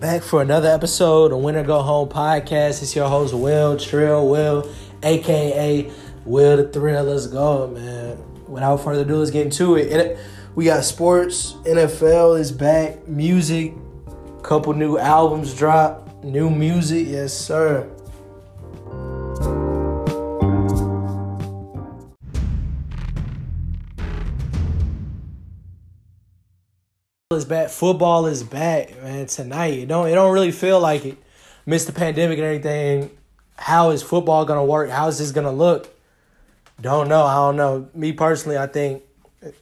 back for another episode of Win or Go Home Podcast. It's your host, Will Trill, Will, a.k.a. Will the Thrill. Let's go, man. Without further ado, let's get into it. We got sports, NFL is back, music, couple new albums drop, new music. Yes, sir. Is back. Football is back, man. Tonight, it don't really feel like it. Missed the pandemic and everything. How is football gonna work? How is this gonna look? Don't know. I don't know. Me personally, I think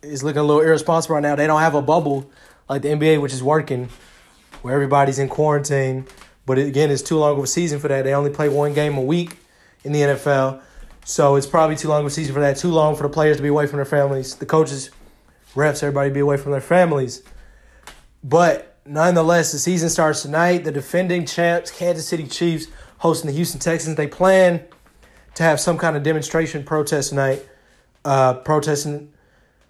it's looking a little irresponsible right now. They don't have a bubble like the NBA, which is working, where everybody's in quarantine. But again, it's too long of a season for that. They only play one game a week in the NFL, so it's probably too long of a season for that. Too long for the players to be away from their families, the coaches, refs, everybody be away from their families. But nonetheless, the season starts tonight. The defending champs, Kansas City Chiefs, hosting the Houston Texans. They plan to have some kind of demonstration protest tonight, protesting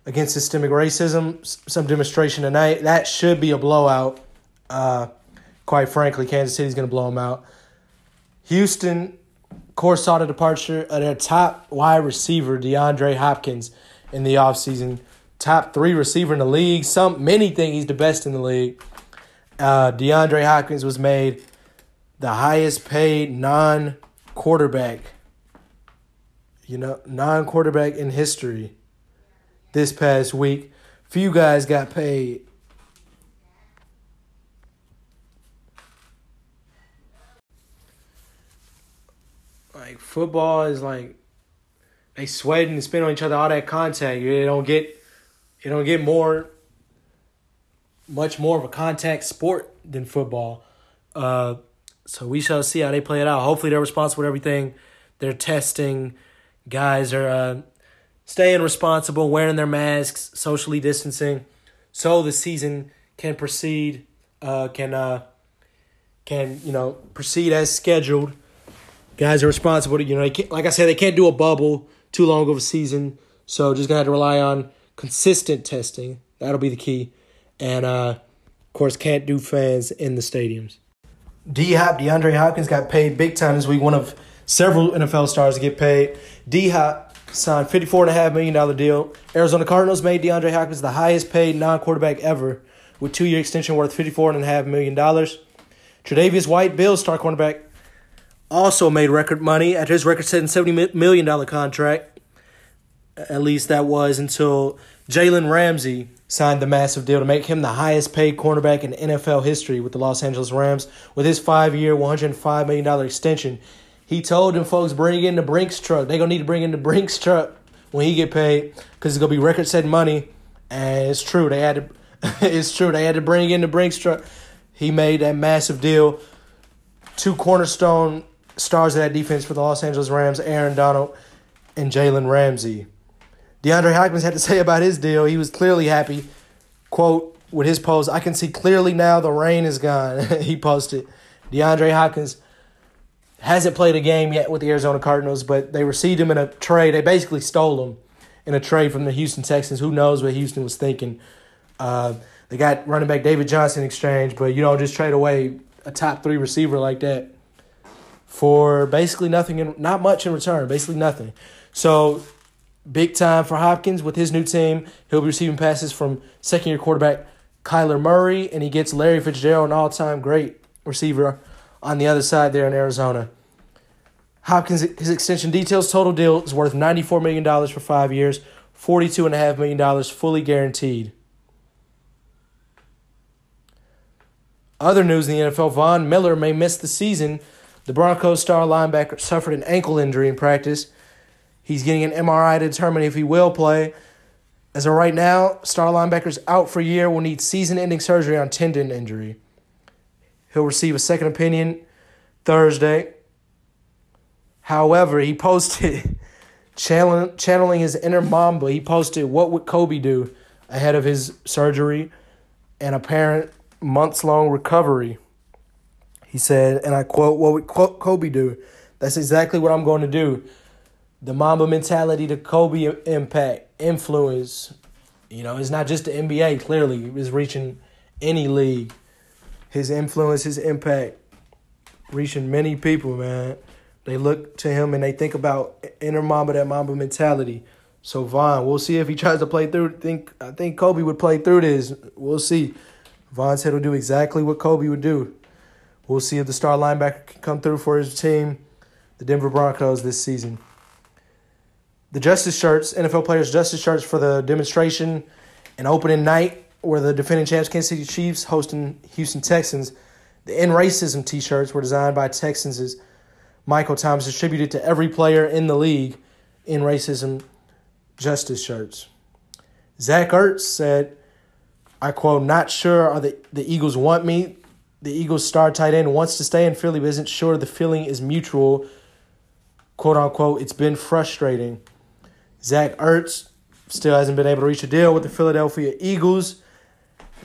against systemic racism, some demonstration tonight. That should be a blowout. Quite frankly, Kansas City's going to blow them out. Houston, of course, saw the departure of their top wide receiver, DeAndre Hopkins, in the offseason. Top three receiver in the league. Many think he's the best in the league. DeAndre Hopkins was made the highest paid non-quarterback. Non-quarterback in history this past week. Few guys got paid. Like, football is like, they sweat and spin on each other, all that contact. You don't get much more of a contact sport than football. So we shall see how they play it out. Hopefully they're responsible with everything. They're testing. Guys are staying responsible, wearing their masks, socially distancing, so the season can proceed. Can proceed as scheduled. Guys are responsible. Like I said, they can't do a bubble, too long of a season. So just gonna have to rely on consistent testing. That'll be the key. And, of course, can't do fans in the stadiums. DeAndre Hopkins got paid big time this week, one of several NFL stars to get paid. D-Hop signed $54.5 million deal. Arizona Cardinals made DeAndre Hopkins the highest paid non-quarterback ever, with two-year extension worth $54.5 million. Tre'Davious White, Bills star cornerback, also made record money at his record-setting $70 million contract. At least that was until Jalen Ramsey signed the massive deal to make him the highest-paid cornerback in NFL history with the Los Angeles Rams. With his five-year, $105 million extension, he told them folks, bring in the Brinks truck. They're going to need to bring in the Brinks truck when he get paid because it's going to be record-setting money. And it's true. They had to bring in the Brinks truck. He made that massive deal. Two cornerstone stars of that defense for the Los Angeles Rams, Aaron Donald and Jalen Ramsey. DeAndre Hopkins had to say about his deal, he was clearly happy. Quote, with his post, "I can see clearly now the rain is gone." He posted. DeAndre Hopkins hasn't played a game yet with the Arizona Cardinals, but they received him in a trade. They basically stole him in a trade from the Houston Texans. Who knows what Houston was thinking. They got running back David Johnson in exchange, but you don't just trade away a top three receiver like that for basically nothing, and not much in return, basically nothing. So big time for Hopkins with his new team. He'll be receiving passes from second-year quarterback Kyler Murray, and he gets Larry Fitzgerald, an all-time great receiver, on the other side there in Arizona. Hopkins, his extension details, total deal is worth $94 million for 5 years, $42.5 million fully guaranteed. Other news in the NFL, Von Miller may miss the season. The Broncos star linebacker suffered an ankle injury in practice. He's getting an MRI to determine if he will play. As of right now, star linebacker's out for a year, will need season-ending surgery on tendon injury. He'll receive a second opinion Thursday. However, he posted, channeling his inner Mamba, he posted, "What would Kobe do?" ahead of his surgery and apparent months-long recovery. He said, and I quote, "What would Kobe do? That's exactly what I'm going to do. The Mamba mentality, the Kobe impact, influence, it's not just the NBA, clearly. It's reaching any league. his influence, his impact, reaching many people, man. They look to him and they think about inner Mamba, that Mamba mentality. So Von, we'll see if he tries to play through. I think Kobe would play through this. We'll see. Von said he'll do exactly what Kobe would do. We'll see if the star linebacker can come through for his team, the Denver Broncos, this season. The Justice Shirts, NFL Players Justice Shirts for the demonstration and opening night where the defending champs Kansas City Chiefs hosting Houston Texans. The End Racism T-shirts were designed by Texans' Michael Thomas, distributed to every player in the league. End Racism Justice Shirts. Zach Ertz said, I quote, not sure are the Eagles want me. The Eagles star tight end wants to stay in Philly, but isn't sure the feeling is mutual. Quote, unquote, it's been frustrating. Zach Ertz still hasn't been able to reach a deal with the Philadelphia Eagles.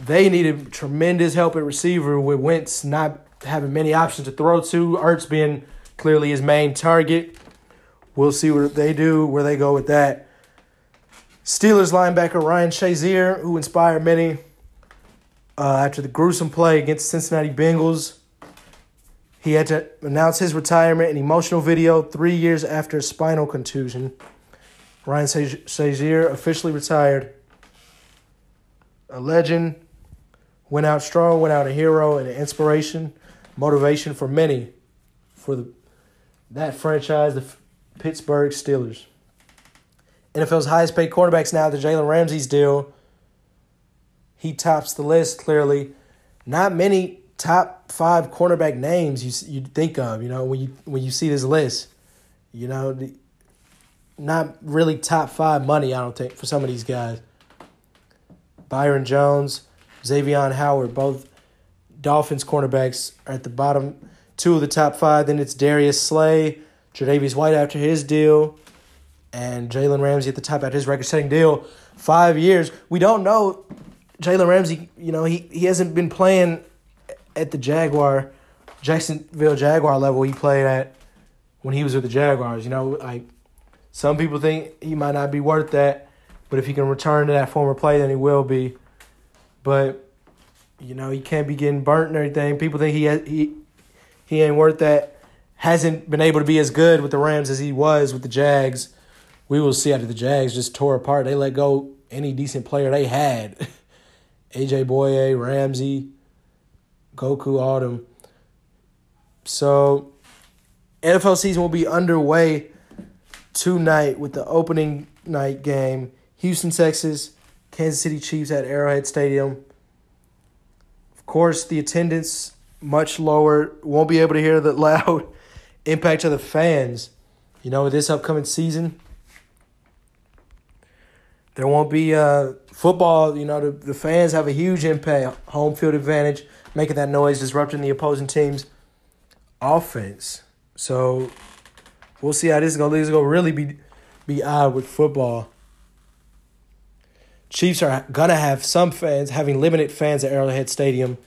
They needed tremendous help at receiver with Wentz not having many options to throw to. Ertz being clearly his main target. We'll see what they do, where they go with that. Steelers linebacker Ryan Shazier, who inspired many after the gruesome play against the Cincinnati Bengals. He had to announce his retirement in an emotional video 3 years after a spinal contusion. Ryan Shazier officially retired. A legend, went out strong, went out a hero, and an inspiration, motivation for many for that franchise, the Pittsburgh Steelers. NFL's highest paid quarterbacks now, the Jalen Ramsey's deal. He tops the list, clearly. Not many top five cornerback names you think of, you know, when you see this list. You know, not really top five money, I don't think, for some of these guys. Byron Jones, Xavier Howard, both Dolphins cornerbacks are at the bottom two of the top five. Then it's Darius Slay, Tre'Davious White after his deal, and Jalen Ramsey at the top after his record-setting deal. 5 years. We don't know Jalen Ramsey, you know, he hasn't been playing at the Jacksonville Jaguar level he played at when he was with the Jaguars. You know, like some people think he might not be worth that. But if he can return to that former play, then he will be. But, you know, he can't be getting burnt and everything. People think he ain't worth that. Hasn't been able to be as good with the Rams as he was with the Jags. We will see after the Jags just tore apart. They let go any decent player they had. A.J. Boye, Ramsey, Goku, all them. So, NFL season will be underway tonight with the opening night game. Houston, Texas, Kansas City Chiefs at Arrowhead Stadium. Of course, the attendance much lower. Won't be able to hear the loud impact of the fans. You know, this upcoming season, there won't be football. You know, the fans have a huge impact. Home field advantage, making that noise, disrupting the opposing team's offense. So we'll see how this is going to lead. It's going to really be odd with football. Chiefs are going to have some fans, having limited fans at Arrowhead Stadium,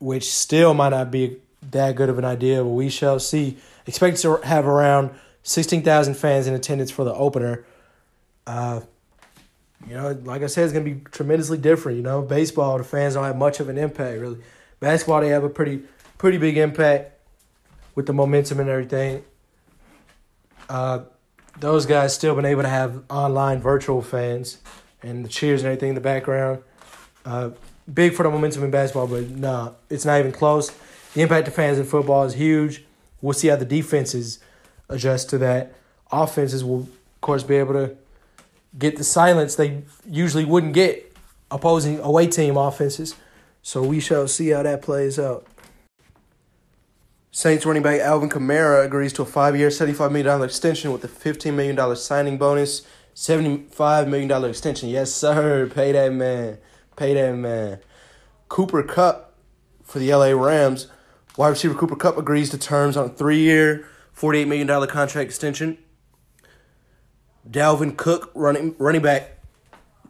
which still might not be that good of an idea, but we shall see. Expect to have around 16,000 fans in attendance for the opener. You know, like I said, it's going to be tremendously different. You know, baseball, the fans don't have much of an impact, really. Basketball, they have a pretty big impact with the momentum and everything. Those guys still been able to have online virtual fans and the cheers and everything in the background. Big for the momentum in basketball, but nah, it's not even close. The impact of fans in football is huge. We'll see how the defenses adjust to that. Offenses will, of course, be able to get the silence they usually wouldn't get opposing away team offenses. So we shall see how that plays out. Saints running back Alvin Kamara agrees to a 5-year, $75 million extension with a $15 million signing bonus, $75 million extension. Yes, sir. Pay that man. Pay that man. Cooper Kupp for the LA Rams. Wide receiver Cooper Kupp agrees to terms on a 3-year, $48 million contract extension. Dalvin Cook, running back,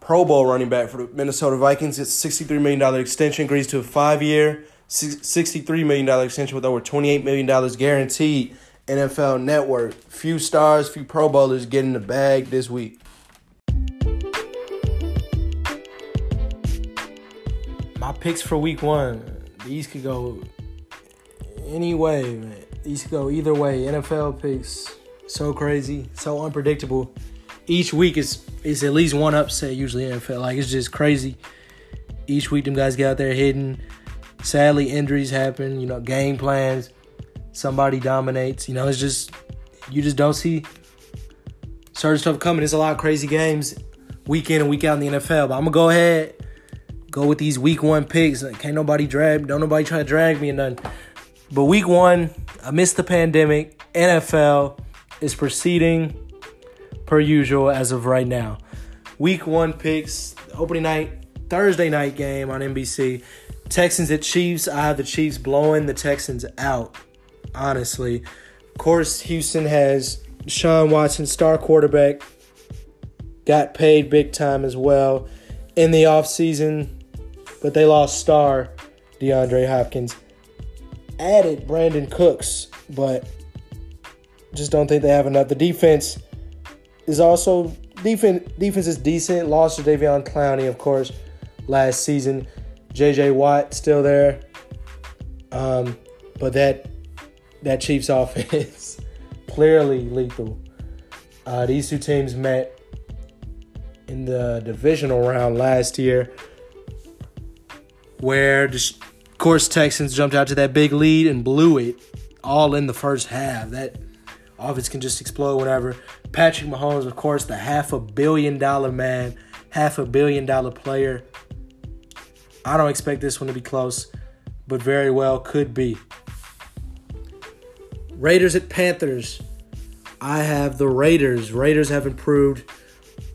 Pro Bowl running back for the Minnesota Vikings, gets a $63 million extension, agrees to a 5-year, $63 million extension with over $28 million guaranteed. NFL Network. Few stars, few Pro Bowlers getting the bag this week. my picks for week one, these could go any way, man. These could go either way. NFL picks, so crazy, so unpredictable. Each week is at least one upset usually in NFL. Like, it's just crazy. Each week them guys get out there hitting. Sadly, injuries happen, you know, game plans. Somebody dominates. You know, it's just, you just don't see certain stuff coming. There's a lot of crazy games week in and week out in the NFL. But I'm going to go ahead, go with these week one picks. Like, can't nobody drag, don't nobody try to drag me or nothing. But week one, amidst the pandemic, NFL is proceeding per usual as of right now. Week one picks, opening night, Thursday night game on NBC. Texans at Chiefs. I have the Chiefs blowing the Texans out, honestly. Of course, Houston has Deshaun Watson, star quarterback, got paid big time as well in the offseason, but they lost star DeAndre Hopkins. Added Brandon Cooks, but just don't think they have enough. The defense is also defense is decent. Lost to Davion Clowney, of course, last season. J.J. Watt still there. But that Chiefs offense clearly lethal. These two teams met in the divisional round last year, where of course, Texans jumped out to that big lead and blew it all in the first half. That offense can just explode whenever. Patrick Mahomes, of course, the $500 million man, $500 million player. I don't expect this one to be close, but very well could be. Raiders at Panthers. I have the Raiders. Raiders have improved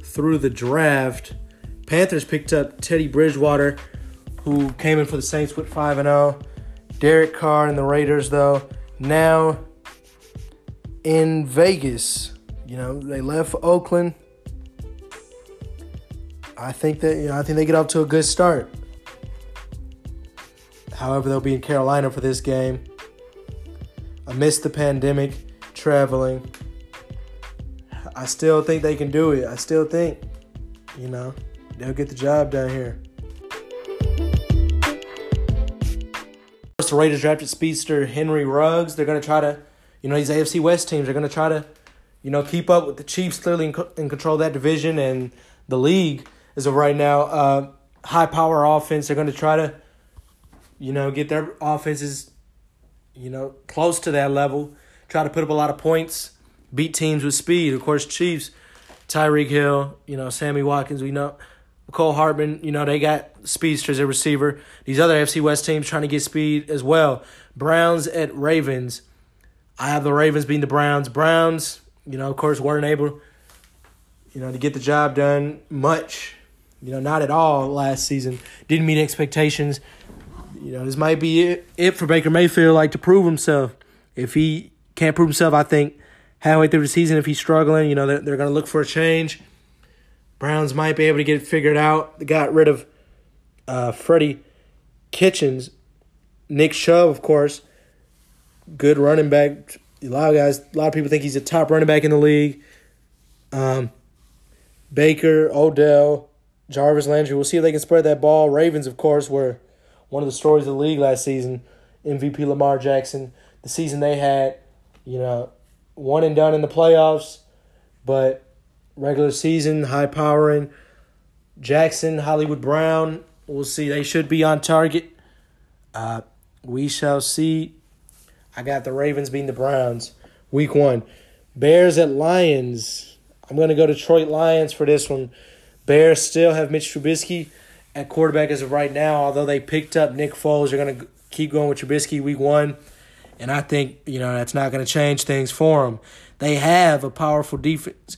through the draft. Panthers picked up Teddy Bridgewater, who came in for the Saints with 5-0. Derek Carr and the Raiders, though, now in Vegas. You know, they left for Oakland. I think they get off to a good start. However, they'll be in Carolina for this game. Amidst the pandemic, traveling. I still think they can do it. I still think, you know, they'll get the job done here. The Raiders drafted speedster Henry Ruggs. They're going to try to, you know, these AFC West teams are going to try to, you know, keep up with the Chiefs, clearly in control of that division and the league as of right now. High power offense. They're going to try to, you know, get their offenses, you know, close to that level. Try to put up a lot of points, beat teams with speed. Of course, Chiefs, Tyreek Hill, you know, Sammy Watkins, we know. Cole Hartman, you know, they got speedsters at receiver. These other AFC West teams trying to get speed as well. Browns at Ravens. I have the Ravens beating the Browns. Browns, you know, of course, weren't able, you know, to get the job done much. You know, not at all last season. Didn't meet expectations. You know, this might be it for Baker Mayfield, like, to prove himself. If he can't prove himself, I think, halfway through the season, if he's struggling, you know, they're going to look for a change. Browns might be able to get it figured out. They got rid of Freddie Kitchens. Nick Chubb, of course, good running back. A lot of people think he's a top running back in the league. Baker, Odell, Jarvis Landry. We'll see if they can spread that ball. Ravens, of course, were one of the stories of the league last season. MVP Lamar Jackson. The season they had, you know, one and done in the playoffs, but regular season, high-powering. Jackson, Hollywood Brown, we'll see. They should be on target. We shall see. I got the Ravens beating the Browns week one. Bears at Lions. I'm going to go Detroit Lions for this one. Bears still have Mitch Trubisky at quarterback as of right now, although they picked up Nick Foles. They're going to keep going with Trubisky week one, and I think, you know, that's not going to change things for them. They have a powerful defense.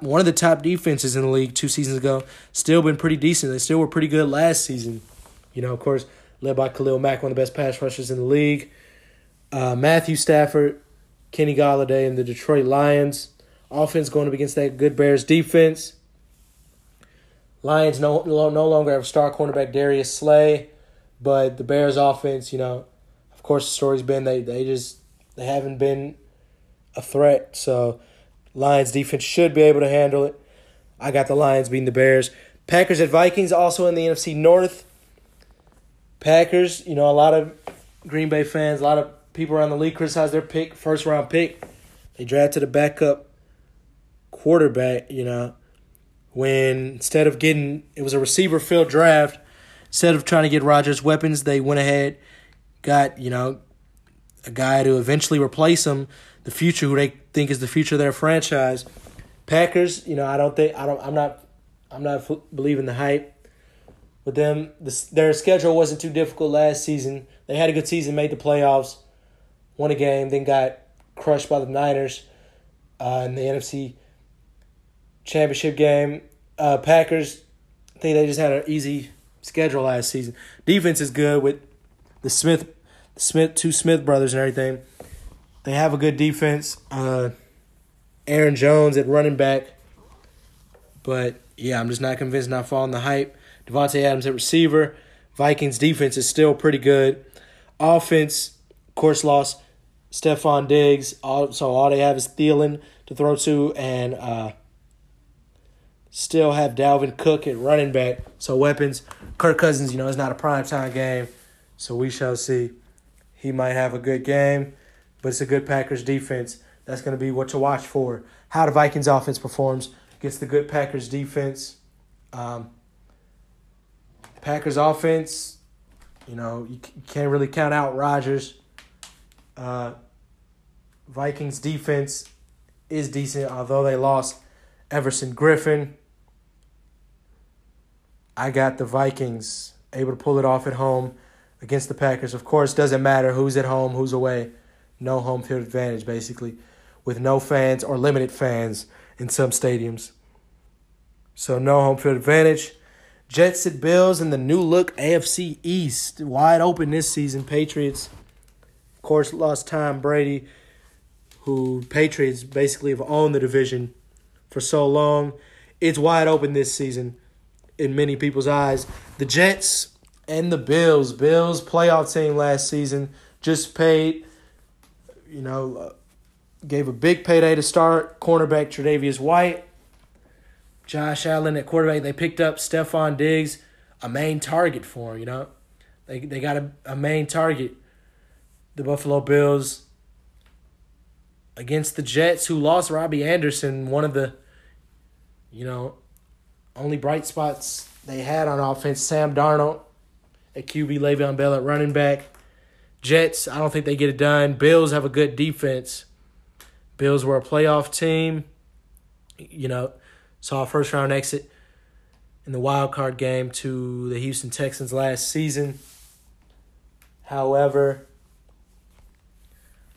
One of the top defenses in the league 2 seasons ago. Still been pretty decent. They still were pretty good last season. You know, of course, led by Khalil Mack, one of the best pass rushers in the league. Matthew Stafford, Kenny Galladay, and the Detroit Lions. Offense going up against that good Bears defense. Lions no longer have star cornerback Darius Slay, but the Bears offense, you know, of course the story's been they haven't been a threat, so Lions defense should be able to handle it. I got the Lions beating the Bears. Packers at Vikings, also in the NFC North. Packers, you know, a lot of Green Bay fans, a lot of people around the league criticize their pick, first-round pick. They drafted a backup quarterback, you know, when instead of getting – it was a receiver-filled draft. Instead of trying to get Rodgers weapons, they went ahead, got, you know, a guy to eventually replace him, the future, who they think is the future of their franchise. Packers, you know, I'm not believing the hype. With them, their schedule wasn't too difficult last season. They had a good season, made the playoffs, won a game, then got crushed by the Niners in the NFC Championship game. Packers, I think they just had an easy schedule last season. Defense is good with the two Smith brothers and everything. They have a good defense. Aaron Jones at running back. But, yeah, I'm just not convinced, not following the hype. Devontae Adams at receiver. Vikings defense is still pretty good. Offense, of course, lost Stephon Diggs. So all they have is Thielen to throw to, and still have Dalvin Cook at running back. So weapons. Kirk Cousins, you know, it's not a primetime game. So we shall see. He might have a good game, but it's a good Packers defense. That's going to be what to watch for. How the Vikings offense performs against the good Packers defense. Packers offense, you know, you can't really count out Rodgers. Vikings defense is decent, although they lost Everson Griffin. I got the Vikings able to pull it off at home against the Packers. Of course, doesn't matter who's at home, who's away. No home field advantage, basically, with no fans or limited fans in some stadiums. So no home field advantage. Jets at Bills in the new-look AFC East. Wide open this season. Patriots, of course, lost Tom Brady, who Patriots basically have owned the division for so long. It's wide open this season in many people's eyes. The Jets and the Bills. Bills, playoff team last season, just paid, you know, gave a big payday to start cornerback Tre'Davious White. Josh Allen at quarterback, they picked up Stephon Diggs, a main target for him, you know. They got a main target. The Buffalo Bills against the Jets, who lost Robbie Anderson, one of the, you know, only bright spots they had on offense. Sam Darnold at QB, Le'Veon Bell at running back. Jets, I don't think they get it done. Bills have a good defense. Bills were a playoff team, you know. Saw a first-round exit in the wild-card game to the Houston Texans last season. However,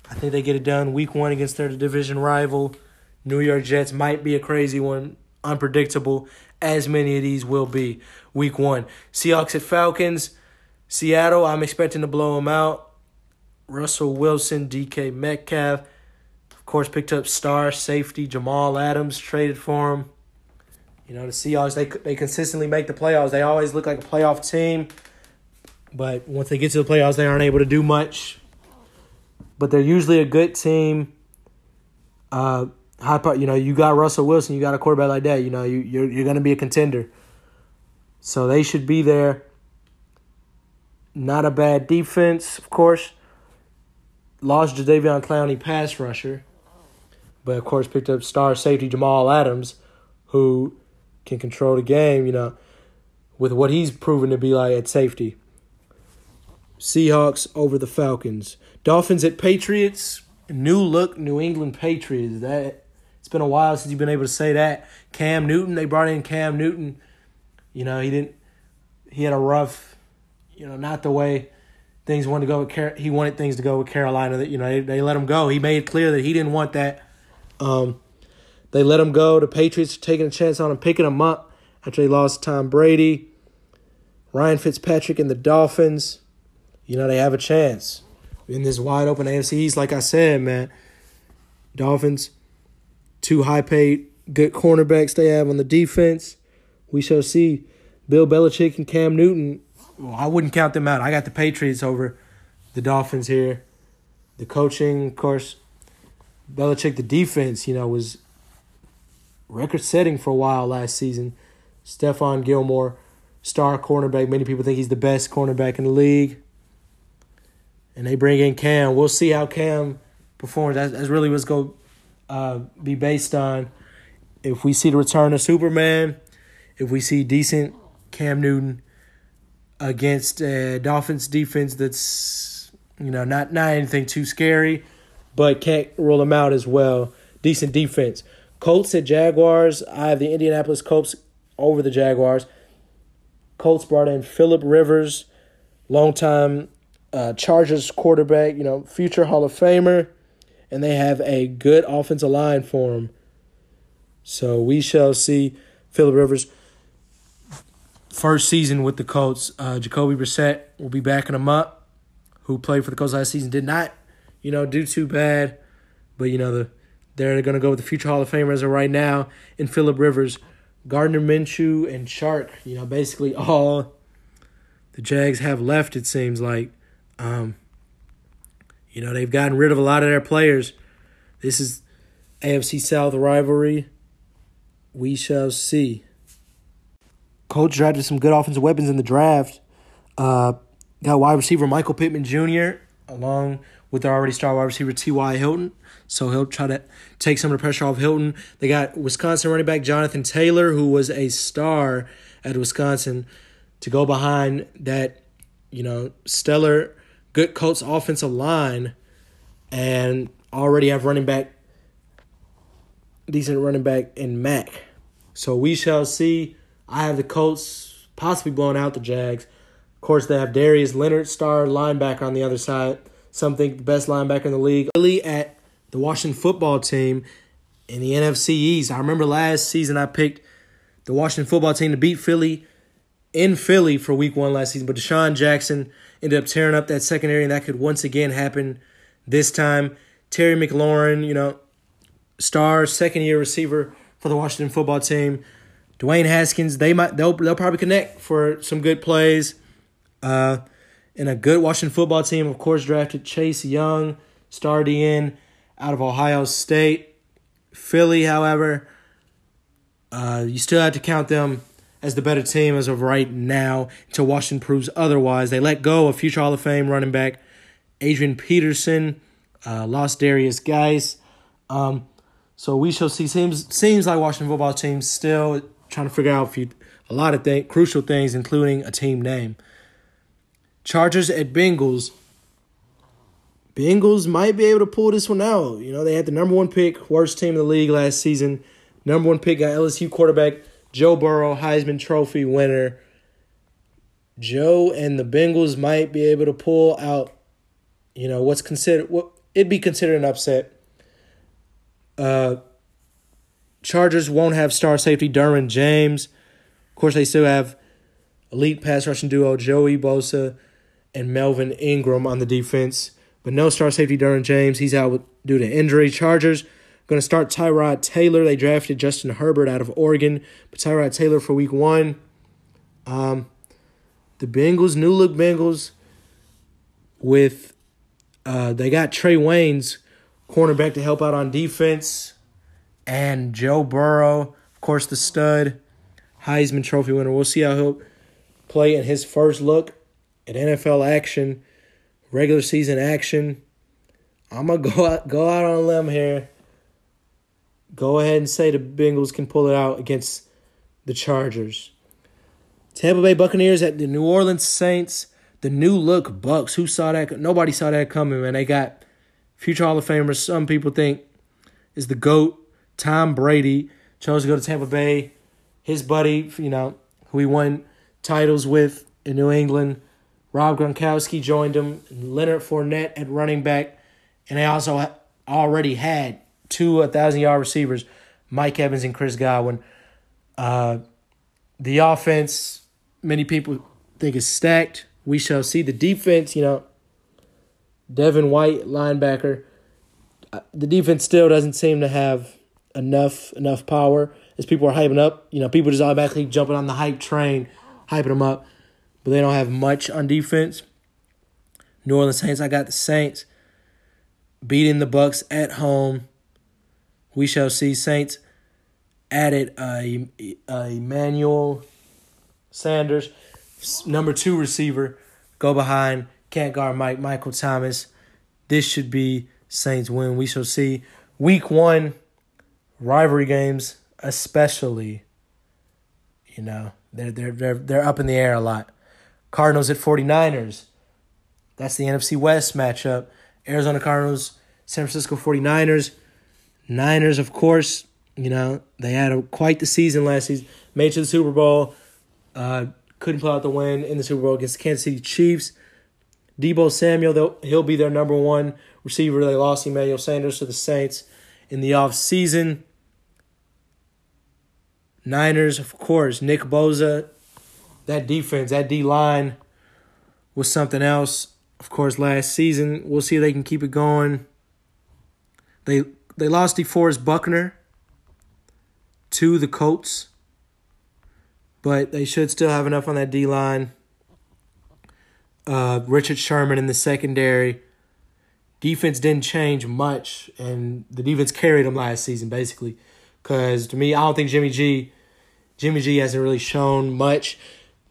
I think they get it done week one against their division rival. New York Jets might be a crazy one, unpredictable, as many of these will be week one. Seahawks at Falcons. Seattle, I'm expecting to blow them out. Russell Wilson, DK Metcalf. Of course, picked up star safety Jamal Adams, traded for him. You know, the Seahawks, they consistently make the playoffs. They always look like a playoff team. But once they get to the playoffs, they aren't able to do much. But they're usually a good team. You know, you got Russell Wilson. You got a quarterback like that. You know, you're going to be a contender. So they should be there. Not a bad defense, of course. Lost Jadeveon Clowney, pass rusher. But, of course, picked up star safety Jamal Adams, who can control the game, you know, with what he's proven to be like at safety. Seahawks over the Falcons. Dolphins at Patriots. New look New England Patriots. That it's been a while since you've been able to say that. Cam Newton, they brought in Cam Newton. You know, he had a rough, you know, not the way things wanted to go with he wanted things to go with Carolina. That, you know, they let him go. He made it clear that he didn't want that. They let him go. The Patriots are taking a chance on him, picking him up after they lost Tom Brady. Ryan Fitzpatrick and the Dolphins, you know, they have a chance in this wide-open AFC East. Like I said, man, Dolphins, two high-paid, good cornerbacks they have on the defense. We shall see. Bill Belichick and Cam Newton, well, I wouldn't count them out. I got the Patriots over the Dolphins here. The coaching, of course, Belichick, the defense, you know, was record-setting for a while last season. Stephon Gilmore star cornerback. Many people think he's the best cornerback in the league. And they bring in Cam. We'll see how Cam performs. That's really what's going to be based on. If we see the return of Superman, if we see decent Cam Newton against Dolphins defense that's, you know, not anything too scary, but can't rule them out as well. Decent defense. Colts at Jaguars. I have the Indianapolis Colts over the Jaguars. Colts brought in Phillip Rivers, longtime Chargers quarterback, you know, future Hall of Famer, and they have a good offensive line for him. So we shall see Phillip Rivers' first season with the Colts. Jacoby Brissett will be backing him up, who played for the Colts last season. Did not, you know, do too bad, but, you know, they're going to go with the future Hall of Famer as of right now in Phillip Rivers. Gardner Minshew and Chark, you know, basically all the Jags have left, it seems like. You know, they've gotten rid of a lot of their players. This is AFC South rivalry. We shall see. Colts drafted some good offensive weapons in the draft. Got wide receiver Michael Pittman Jr. along with their already star wide receiver T.Y. Hilton. So he'll try to take some of the pressure off Hilton. They got Wisconsin running back Jonathan Taylor, who was a star at Wisconsin, to go behind that, you know, stellar, good Colts offensive line, and already have running back, decent running back in Mack. So we shall see. I have the Colts possibly blowing out the Jags. Of course, they have Darius Leonard, star linebacker, on the other side. Some think the best linebacker in the league. Really at the Washington football team in the NFC East. I remember last season I picked the Washington football team to beat Philly in Philly for week one last season. But Deshaun Jackson ended up tearing up that secondary, and that could once again happen this time. Terry McLaurin, you know, star second-year receiver for the Washington football team. Dwayne Haskins, they'll probably connect for some good plays. And a good Washington football team, of course, drafted Chase Young, star DN out of Ohio State. Philly, however, you still have to count them as the better team as of right now until Washington proves otherwise. They let go of future Hall of Fame running back Adrian Peterson, lost Darius Geis. So we shall see. Seems like Washington football team still trying to figure out a lot of crucial things, including a team name. Chargers at Bengals. Bengals might be able to pull this one out. You know, they had the number one pick, worst team in the league last season. Number one pick got LSU quarterback Joe Burrow, Heisman Trophy winner. Joe and the Bengals might be able to pull out, you know, it'd be considered an upset. Chargers won't have star safety Derwin James. Of course, they still have elite pass rushing duo Joey Bosa and Melvin Ingram on the defense. But no star safety Derwin James. He's out due to injury. Chargers going to start Tyrod Taylor. They drafted Justin Herbert out of Oregon, but Tyrod Taylor for week one. The Bengals, new look Bengals, with they got Trey Waynes, cornerback, to help out on defense. And Joe Burrow, of course, the stud, Heisman Trophy winner. We'll see how he'll play in his first look at NFL action, regular season action. I'm going to go out on a limb here. Go ahead and say the Bengals can pull it out against the Chargers. Tampa Bay Buccaneers at the New Orleans Saints. The new look Bucs. Who saw that? Nobody saw that coming, man. They got future Hall of Famers. Some people think is the GOAT. Tom Brady chose to go to Tampa Bay. His buddy, you know, who he won titles with in New England, Rob Gronkowski, joined him. Leonard Fournette at running back. And they also already had two 1,000-yard receivers, Mike Evans and Chris Godwin. The offense, many people think, is stacked. We shall see. The defense, you know, Devin White, linebacker. The defense still doesn't seem to have enough power, as people are hyping up. You know, people just automatically jumping on the hype train, hyping them up, but they don't have much on defense. New Orleans Saints, I got the Saints beating the Bucs at home. We shall see. Saints added Emmanuel Sanders, number two receiver, go behind, can't guard Michael Thomas. This should be Saints win. We shall see. Week one, rivalry games especially, you know, they're up in the air a lot. Cardinals at 49ers. That's the NFC West matchup. Arizona Cardinals, San Francisco 49ers. Niners, of course, you know, they had quite the season last season. Made it to the Super Bowl. Couldn't pull out the win in the Super Bowl against the Kansas City Chiefs. Deebo Samuel, he'll be their number one receiver. They lost Emmanuel Sanders to the Saints in the offseason. Niners, of course, Nick Bosa. That defense, that D-line was something else. Of course, last season, we'll see if they can keep it going. They lost DeForest Buckner to the Colts, but they should still have enough on that D-line. Richard Sherman in the secondary. Defense didn't change much, and the defense carried them last season, basically. Because to me, I don't think Jimmy G hasn't really shown much.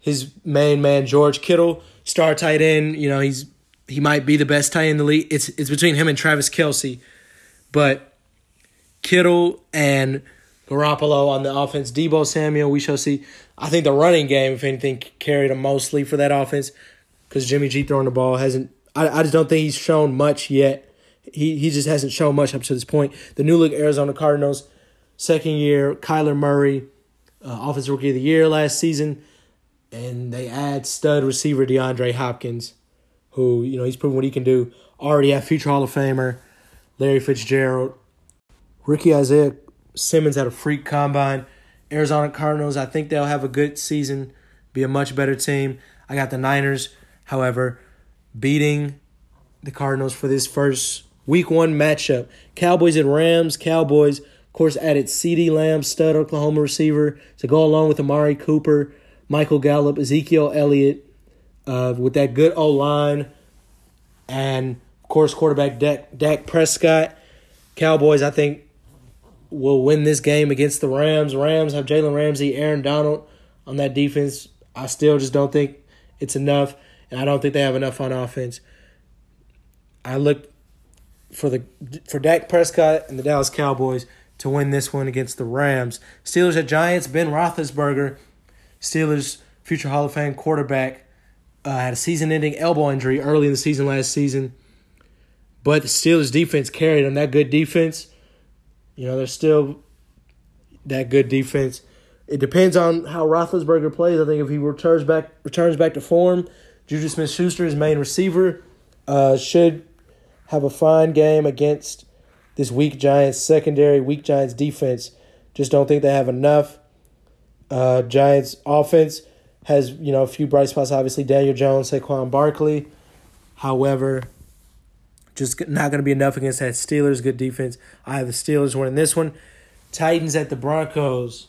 His main man, George Kittle, star tight end, you know, he might be the best tight end in the league. It's between him and Travis Kelsey. But Kittle and Garoppolo on the offense. Deebo Samuel, we shall see. I think the running game, if anything, carried him mostly for that offense. Because Jimmy G throwing the ball hasn't – I just don't think he's shown much yet. He just hasn't shown much up to this point. The new look Arizona Cardinals, second year, Kyler Murray, Offensive Rookie of the Year last season. And they add stud receiver DeAndre Hopkins, who, you know, he's proven what he can do. Already have future Hall of Famer Larry Fitzgerald. Rookie Isaiah Simmons had a freak combine. Arizona Cardinals, I think they'll have a good season, be a much better team. I got the Niners – however, beating the Cardinals for this first week one matchup. Cowboys at Rams. Cowboys, of course, added CeeDee Lamb, stud Oklahoma receiver, to go along with Amari Cooper, Michael Gallup, Ezekiel Elliott, with that good O-line, and, of course, quarterback Dak Prescott. Cowboys, I think, will win this game against the Rams. Rams have Jalen Ramsey, Aaron Donald on that defense. I still just don't think it's enough. And I don't think they have enough on offense. I look for Dak Prescott and the Dallas Cowboys to win this one against the Rams. Steelers at Giants. Ben Roethlisberger, Steelers future Hall of Fame quarterback, had a season-ending elbow injury early in the season last season. But the Steelers defense carried them. That good defense, you know, they're still that good defense. It depends on how Roethlisberger plays. I think if he returns back to form, Juju Smith-Schuster, his main receiver, should have a fine game against this weak Giants secondary, weak Giants defense. Just don't think they have enough. Giants offense has, you know, a few bright spots, obviously. Daniel Jones, Saquon Barkley. However, just not going to be enough against that Steelers good defense. I have the Steelers winning this one. Titans at the Broncos.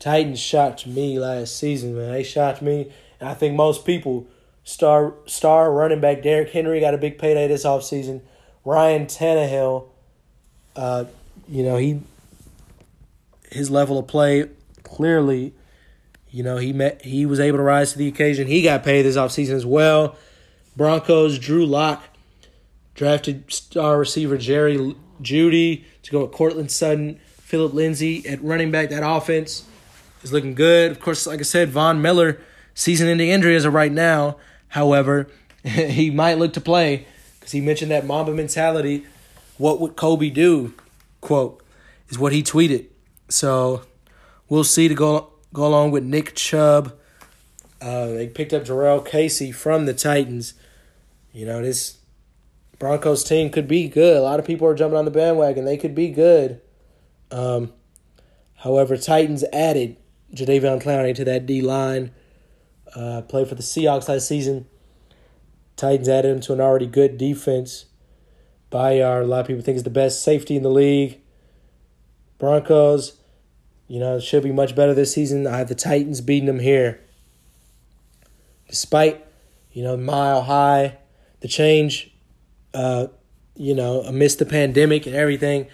Titans shocked me last season, man. They shocked me. And I think most people. Star running back Derrick Henry got a big payday this offseason. Ryan Tannehill, you know, his level of play, clearly, you know, he was able to rise to the occasion. He got paid this offseason as well. Broncos, Drew Lock drafted star receiver Jerry Judy to go with Courtland Sutton, Phillip Lindsay at running back. That offense is looking good. Of course, like I said, Von Miller, season-ending injury as of right now. However, he might look to play because he mentioned that Mamba mentality, what would Kobe do, quote, is what he tweeted. So we'll see to go along with Nick Chubb. They picked up Jarrell Casey from the Titans. You know, this Broncos team could be good. A lot of people are jumping on the bandwagon. They could be good. However, Titans added Jadeveon Clowney to that D-line. Played for the Seahawks last season. Titans added him to an already good defense. Byard, a lot of people think, is the best safety in the league. Broncos, you know, should be much better this season. I have the Titans beating them here. Despite, you know, mile high, the change, you know, amidst the pandemic and everything,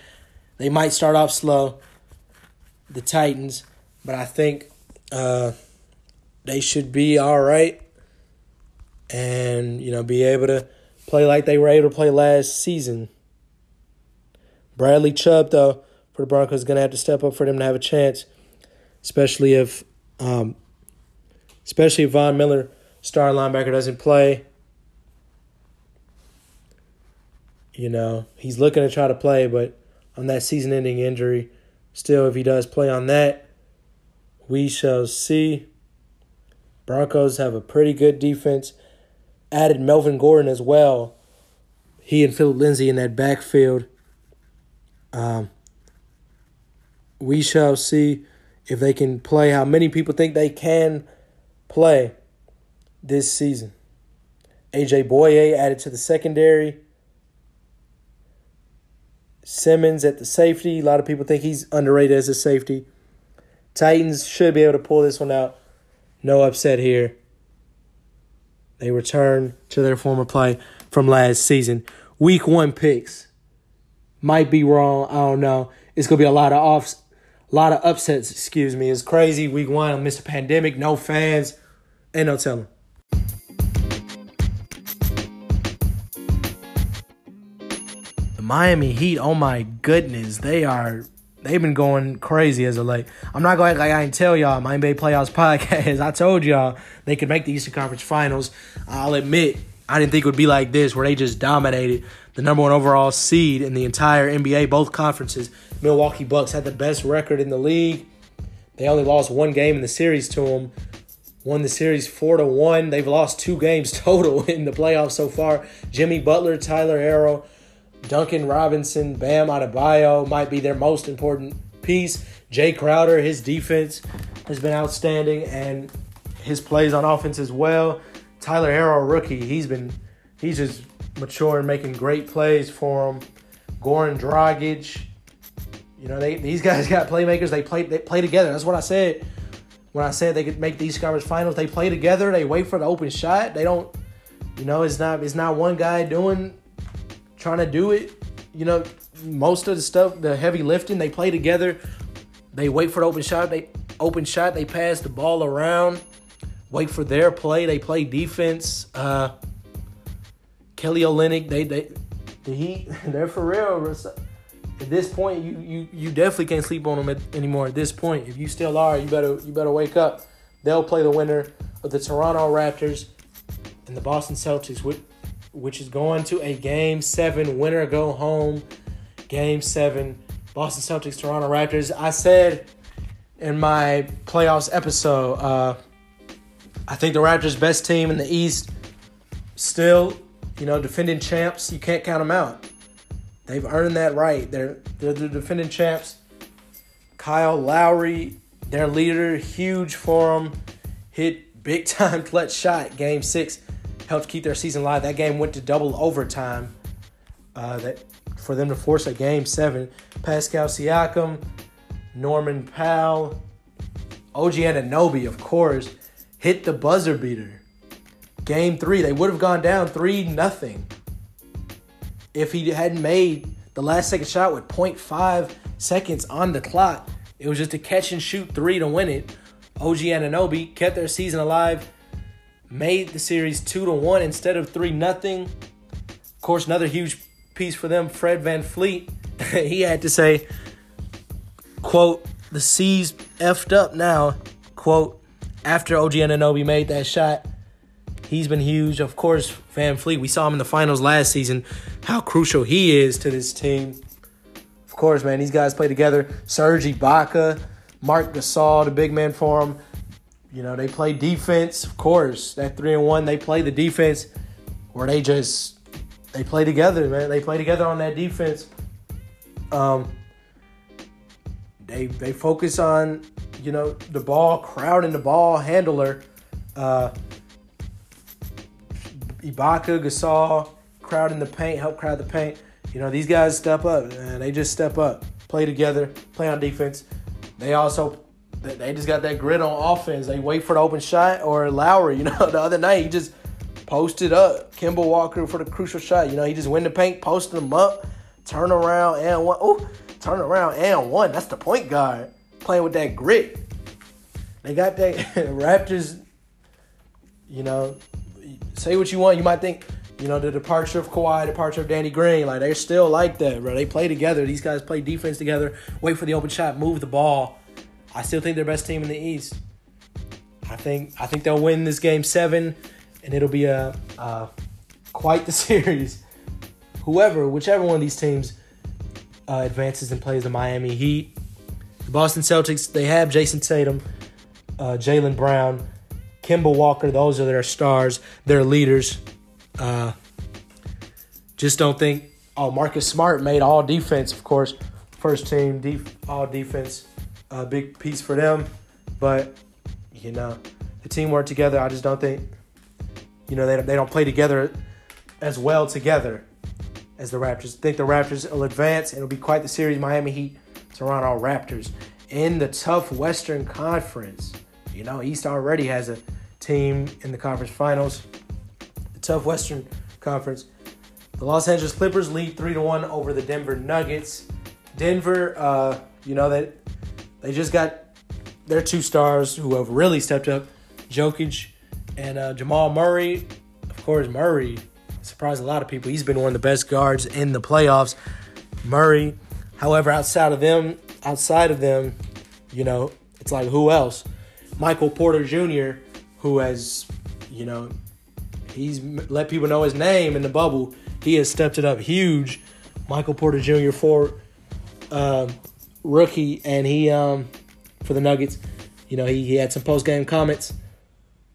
they might start off slow, the Titans, but I think they should be all right and, you know, be able to play like they were able to play last season. Bradley Chubb, though, for the Broncos, is going to have to step up for them to have a chance, especially if Von Miller, star linebacker, doesn't play. You know, he's looking to try to play, but on that season-ending injury, still, if he does play on that, we shall see. Broncos have a pretty good defense. Added Melvin Gordon as well. He and Philip Lindsay in that backfield. We shall see if they can play how many people think they can play this season. A.J. Boye added to the secondary. Simmons at the safety. A lot of people think he's underrated as a safety. Titans should be able to pull this one out. No upset here. They return to their former play from last season. Week one picks. Might be wrong. I don't know. It's going to be a lot of upsets, excuse me. It's crazy. Week one, I missed a pandemic. No fans. Ain't no telling. The Miami Heat, oh my goodness. They've been going crazy as of late. I'm not going to act like I didn't tell y'all. My NBA Playoffs podcast, I told y'all they could make the Eastern Conference Finals. I'll admit, I didn't think it would be like this, where they just dominated the number one overall seed in the entire NBA, both conferences. Milwaukee Bucks had the best record in the league. They only lost one game in the series to them. Won the series 4-1. They've lost two games total in the playoffs so far. Jimmy Butler, Tyler Herro, Duncan Robinson, Bam Adebayo might be their most important piece. Jay Crowder, his defense has been outstanding, and his plays on offense as well. Tyler Herro, rookie, he's just mature and making great plays for him. Goran Dragic, you know, these guys got playmakers. They play together. That's what I said when I said they could make these conference finals. They play together. They wait for the open shot. They don't, you know, it's not one guy trying to do it. You know, most of the stuff, the heavy lifting, they play together. They wait for the open shot. They pass the ball around. Wait for their play. They play defense. Kelly Olynyk, they're for real. At this point, you definitely can't sleep on them anymore. At this point, if you still are, you better wake up. They'll play the winner of the Toronto Raptors and the Boston Celtics, which is going to a Game 7 winner go home. Game 7, Boston Celtics, Toronto Raptors. I said in my playoffs episode, I think the Raptors' best team in the East. Still, you know, defending champs, you can't count them out. They've earned that right. They're the defending champs. Kyle Lowry, their leader, huge for them. Hit big-time clutch shot. Game 6 helped keep their season alive. That game went to double overtime for them to force a Game 7. Pascal Siakam, Norman Powell, OG Anunoby, of course, hit the buzzer beater. Game 3, they would have gone down 3-0 if he hadn't made the last-second shot with 0.5 seconds on the clock. It was just a catch-and-shoot three to win it. OG Anunoby kept their season alive, made the series 2-1 instead of 3-0. Of course, another huge piece for them, Fred VanVleet. He had to say, quote, the C's effed up now, quote, after OG Anunoby made that shot. He's been huge. Of course, VanVleet, we saw him in the finals last season, how crucial he is to this team. Of course, man, these guys play together. Serge Ibaka, Mark Gasol, the big man for him. You know, they play defense, of course. That 3-1, they play the defense where they play together, man. They play together on that defense. They focus on, you know, the ball crowd and the ball handler. Ibaka, Gasol, crowd in the paint, help crowd the paint. You know, these guys step up, man. They just step up, play together, play on defense. They just got that grit on offense. They wait for the open shot, or Lowry, you know, the other night he just posted up. Kemba Walker for the crucial shot. You know, he just went in the paint, posted him up, turn around and one. Ooh, turn around and one. That's the point guard playing with that grit. They got that Raptors you know, say what you want. You might think, you know, the departure of Kawhi, departure of Danny Green, like, they're still like that, bro. They play together. These guys play defense together, wait for the open shot, move the ball. I still think they're best team in the East. I think they'll win this game 7, and it'll be a quite the series. Whichever one of these teams advances and plays the Miami Heat. The Boston Celtics, they have Jason Tatum, Jaylen Brown, Kemba Walker. Those are their stars, their leaders. Just don't think. Oh, Marcus Smart made all defense, of course. First team, all defense. A big piece for them. But, you know, the team worked together. I just don't think, you know, they don't play together as well together as the Raptors. I think the Raptors will advance. It'll be quite the series. Miami Heat, Toronto Raptors in the tough Western Conference. You know, East already has a team in the conference finals. The tough Western Conference. The Los Angeles Clippers lead 3-1 over the Denver Nuggets. Denver, you know, they just got their two stars who have really stepped up, Jokic and Jamal Murray. Of course, Murray surprised a lot of people. He's been one of the best guards in the playoffs. Murray, however, outside of them, you know, it's like, who else? Michael Porter Jr., who has, you know, he's let people know his name in the bubble. He has stepped it up huge. Michael Porter Jr. rookie, and he for the Nuggets, you know, he had some post-game comments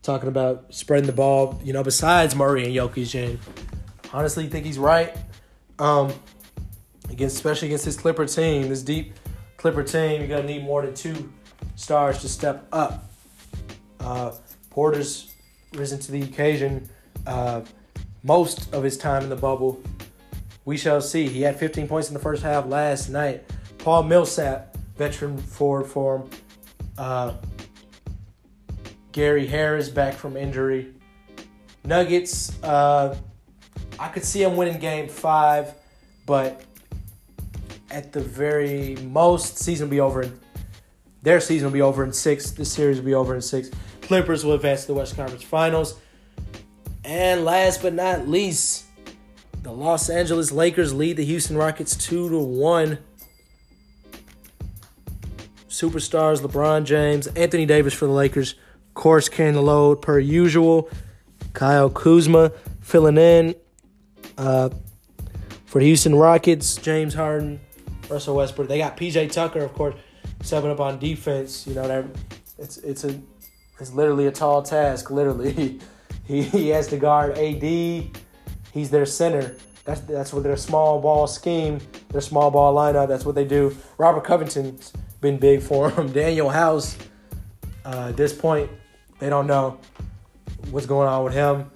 talking about spreading the ball, you know, besides Murray and Jokic, and honestly think he's right, especially against his Clipper team, this deep Clipper team. You're going to need more than two stars to step up. Porter's risen to the occasion most of his time in the bubble. We shall see. He had 15 points in the first half last night. Paul Millsap, veteran forward for him. Gary Harris back from injury. Nuggets, I could see him winning game 5, but at the very most, their season will be over in 6. This series will be over in 6. Clippers will advance to the Western Conference Finals. And last but not least, the Los Angeles Lakers lead the Houston Rockets 2-1. Superstars LeBron James, Anthony Davis for the Lakers, of course, carrying the load per usual. Kyle Kuzma filling in for the Houston Rockets. James Harden, Russell Westbrook. They got P.J. Tucker, of course, stepping up on defense. You know, it's literally a tall task. Literally, he has to guard AD. He's their center. That's what their small ball scheme, their small ball lineup. That's what they do. Robert Covington's been big for him. Daniel House, at this point, they don't know what's going on with him.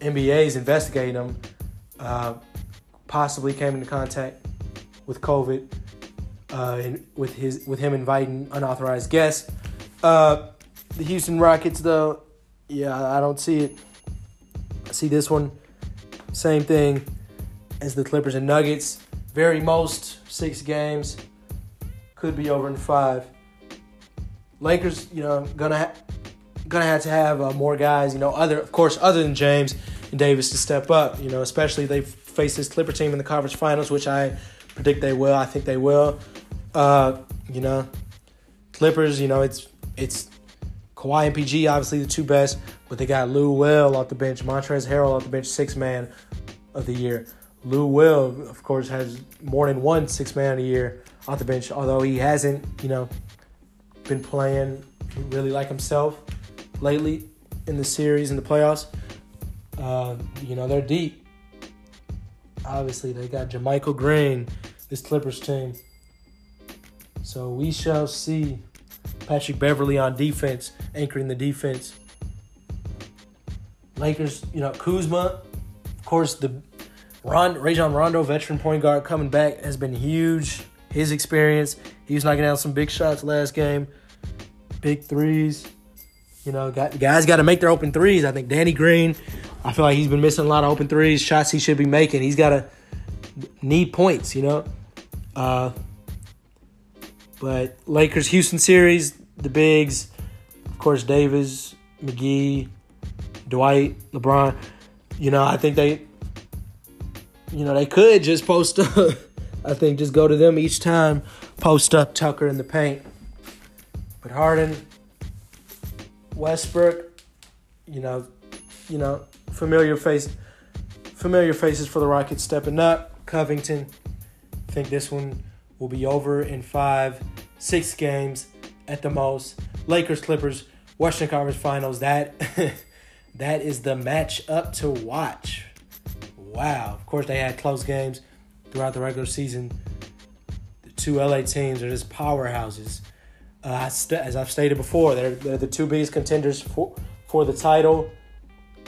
NBA's investigating him. Possibly came into contact with COVID, and with him inviting unauthorized guests. The Houston Rockets, though, yeah, I don't see it. I see this one, same thing as the Clippers and Nuggets. Very most 6 games. Could be over in 5. Lakers, you know, gonna have to have more guys, you know, other than James and Davis to step up. You know, especially if they face this Clipper team in the conference finals, which I predict they will. I think they will. You know, Clippers, you know, it's Kawhi and PG, obviously the two best, but they got Lou Will off the bench, Montrezl Harrell off the bench, 6th man of the year. Lou Will, of course, has more than one 6th man of the year off the bench, although he hasn't, you know, been playing really like himself lately in the series, in the playoffs. You know, they're deep. Obviously, they got Jermichael Green, this Clippers team. So we shall see. Patrick Beverly on defense, anchoring the defense. Lakers, you know, Kuzma, of course, the Rajon Rondo, veteran point guard, coming back has been huge. His experience, he was knocking down some big shots last game, big threes. You know, guys got to make their open threes. I think Danny Green, I feel like he's been missing a lot of open threes, shots he should be making. He's got to need points, you know. But Lakers-Houston series, the bigs, of course, Davis, McGee, Dwight, LeBron. You know, I think they, you know, they could just post up. I think just go to them each time, post up Tucker in the paint. But Harden, Westbrook, you know, familiar faces for the Rockets stepping up. Covington, I think this one will be over in 5-6 games at the most. Lakers, Clippers, Western Conference Finals. That is the matchup to watch. Wow. Of course, they had close games throughout the regular season. The two LA teams are just powerhouses. As I've stated before, they're the two biggest contenders for the title.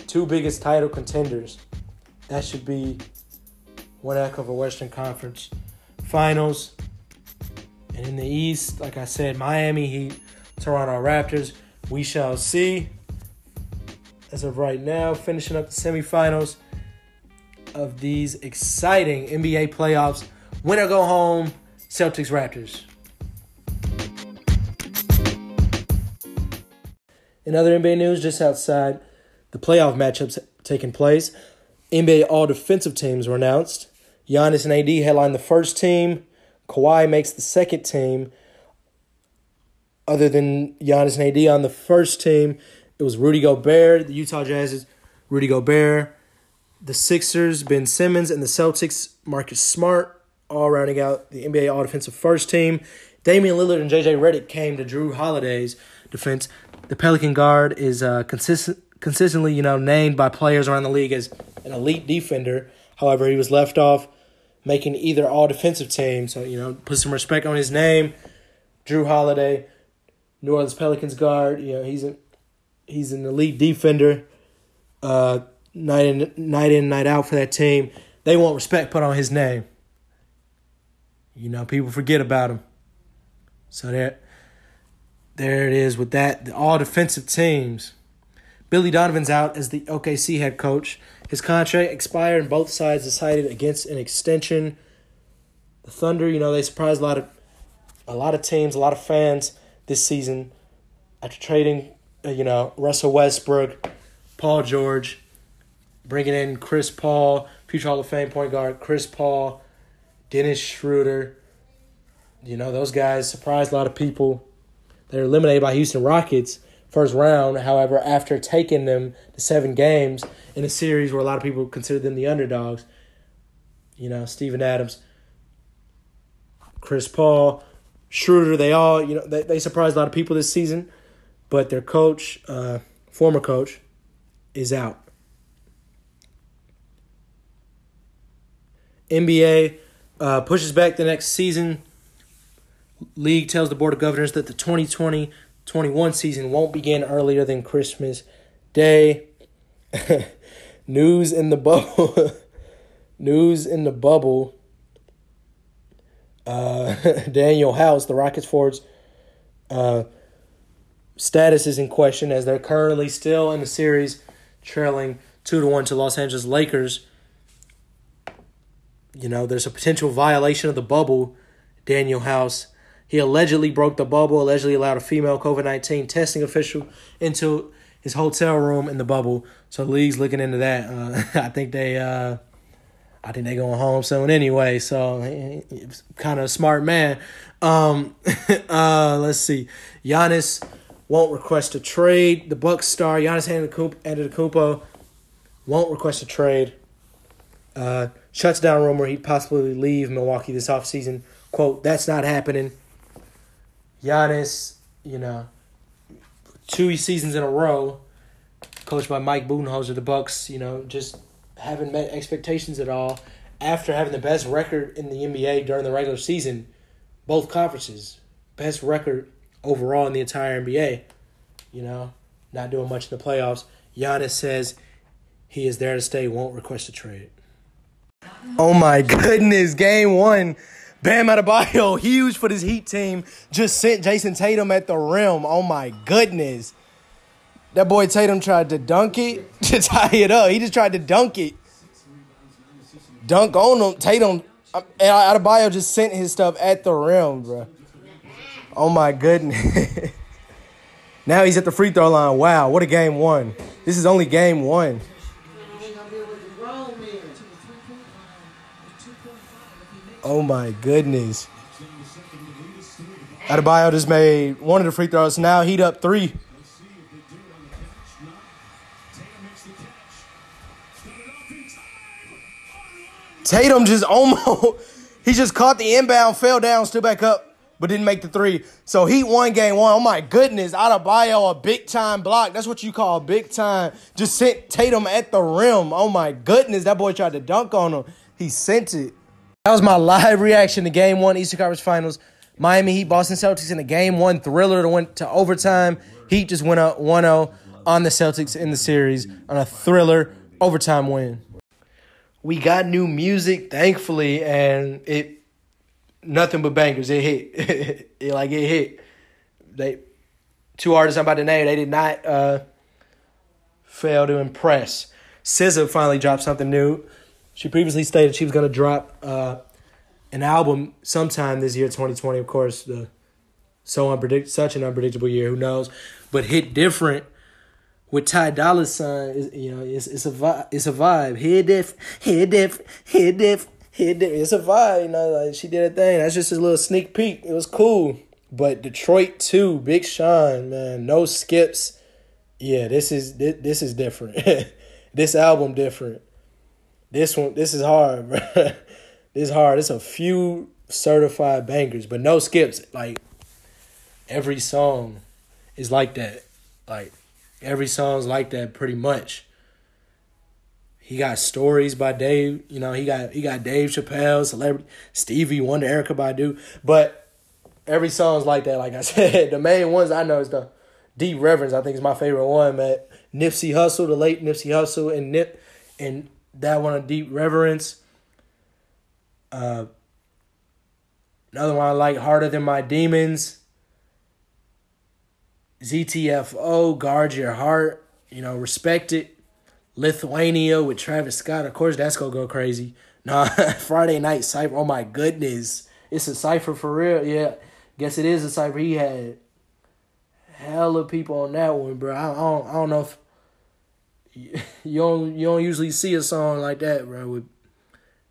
Two biggest title contenders. That should be one heck of a Western Conference Finals. And in the East, like I said, Miami Heat, Toronto Raptors. We shall see. As of right now, finishing up the semifinals of these exciting NBA playoffs. Win or go home, Celtics Raptors. In other NBA news, just outside the playoff matchups taking place, NBA All-Defensive teams were announced. Giannis and AD headline the first team. Kawhi makes the second team. Other than Giannis and AD on the first team, it was Rudy Gobert, the Utah Jazz's Rudy Gobert, the Sixers, Ben Simmons, and the Celtics, Marcus Smart, all rounding out the NBA All-Defensive first team. Damian Lillard and J.J. Redick came to Drew Holiday's defense. The Pelican guard is consistently, named by players around the league as an elite defender. However, he was left off making either All-Defensive team. So, put some respect on his name. Drew Holiday, New Orleans Pelicans guard, he's an elite defender, night in, night out for that team. They want respect put on his name. People forget about him. So there it is with that. The All-Defensive teams. Billy Donovan's out as the OKC head coach. His contract expired, and both sides decided against an extension. The Thunder, they surprised a lot of teams, a lot of fans this season after trading. Russell Westbrook, Paul George, bringing in Chris Paul, future Hall of Fame point guard Chris Paul, Dennis Schroeder. Those guys surprised a lot of people. They were eliminated by Houston Rockets first round. However, after taking them to 7 games in a series where a lot of people considered them the underdogs, Steven Adams, Chris Paul, Schroeder, they all, they surprised a lot of people this season. But their coach, former coach, is out. NBA pushes back the next season. League tells the Board of Governors that the 2020-21 season won't begin earlier than Christmas Day. News in the bubble. Daniel House, the Rockets forwards, status is in question as they're currently still in the series, trailing 2-1 to Los Angeles Lakers. There's a potential violation of the bubble. Daniel House, he allegedly broke the bubble, allegedly allowed a female COVID-19 testing official into his hotel room in the bubble. So the league's looking into that. I think they going home soon anyway. So he's kind of a smart man. Let's see, Giannis won't request a trade. The Bucks star, Giannis Antetokounmpo, won't request a trade. Shuts down rumor he'd possibly leave Milwaukee this offseason. Quote, that's not happening. Giannis, 2 seasons in a row, coached by Mike Budenholzer, the Bucks, just haven't met expectations at all after having the best record in the NBA during the regular season. Both conferences, best record overall in the entire NBA, not doing much in the playoffs. Giannis says he is there to stay, won't request a trade. Oh, my goodness. Game 1, Bam Adebayo, huge for this Heat team, just sent Jason Tatum at the rim. Oh, my goodness. That boy Tatum tried to dunk it to tie it up. He just tried to dunk it. Dunk on him. Tatum, Adebayo just sent his stuff at the rim, bro. Oh, my goodness. Now he's at the free throw line. Wow, what a game 1. This is only game one. Oh, my goodness. Adebayo just made one of the free throws. Now Heat up three. Tatum just almost – he just caught the inbound, fell down, stood back up, but didn't make the three. So Heat won game one. Oh, my goodness. Adebayo, a big-time block. That's what you call big-time. Just sent Tatum at the rim. Oh, my goodness. That boy tried to dunk on him. He sent it. That was my live reaction to Game 1 Eastern Conference Finals. Miami Heat, Boston Celtics in the Game 1 thriller that went to overtime. Heat just went up 1-0 on the Celtics in the series on a thriller overtime win. We got new music, thankfully, and it nothing but bangers. It hit. It hit. Two artists I'm about to name, they did not fail to impress. SZA finally dropped something new. She previously stated she was going to drop an album sometime this year, 2020. Of course, such an unpredictable year. Who knows? But Hit Different with Ty Dolla $ign. You know, it's a vibe. Hit different. It's a vibe. You know, like she did a thing. That's just a little sneak peek. It was cool. But Detroit 2, Big Sean, man, no skips. Yeah, this is different. This album different. This is hard, bro. This is hard. It's a few certified bangers, but no skips. Like, every song is like that. Like, every song's like that pretty much. He got Stories by Dave. You know, he got Dave Chappelle, Celebrity, Stevie Wonder, Erykah Badu. But every song's like that, like I said. The main ones I know is the Deep Reverence, I think is my favorite one, man. Nipsey Hussle, the late Nipsey Hussle, and that one, A Deep Reverence. Another one I like, Harder Than My Demons. ZTFO, Guard Your Heart. You know, Respect It. Lithuania with Travis Scott. Of course, that's going to go crazy. Nah, Friday Night Cypher. Oh, my goodness. It's a cypher for real. Yeah, guess it is a cypher. He had hella people on that one, bro. I don't know if... You don't usually see a song like that, bro, with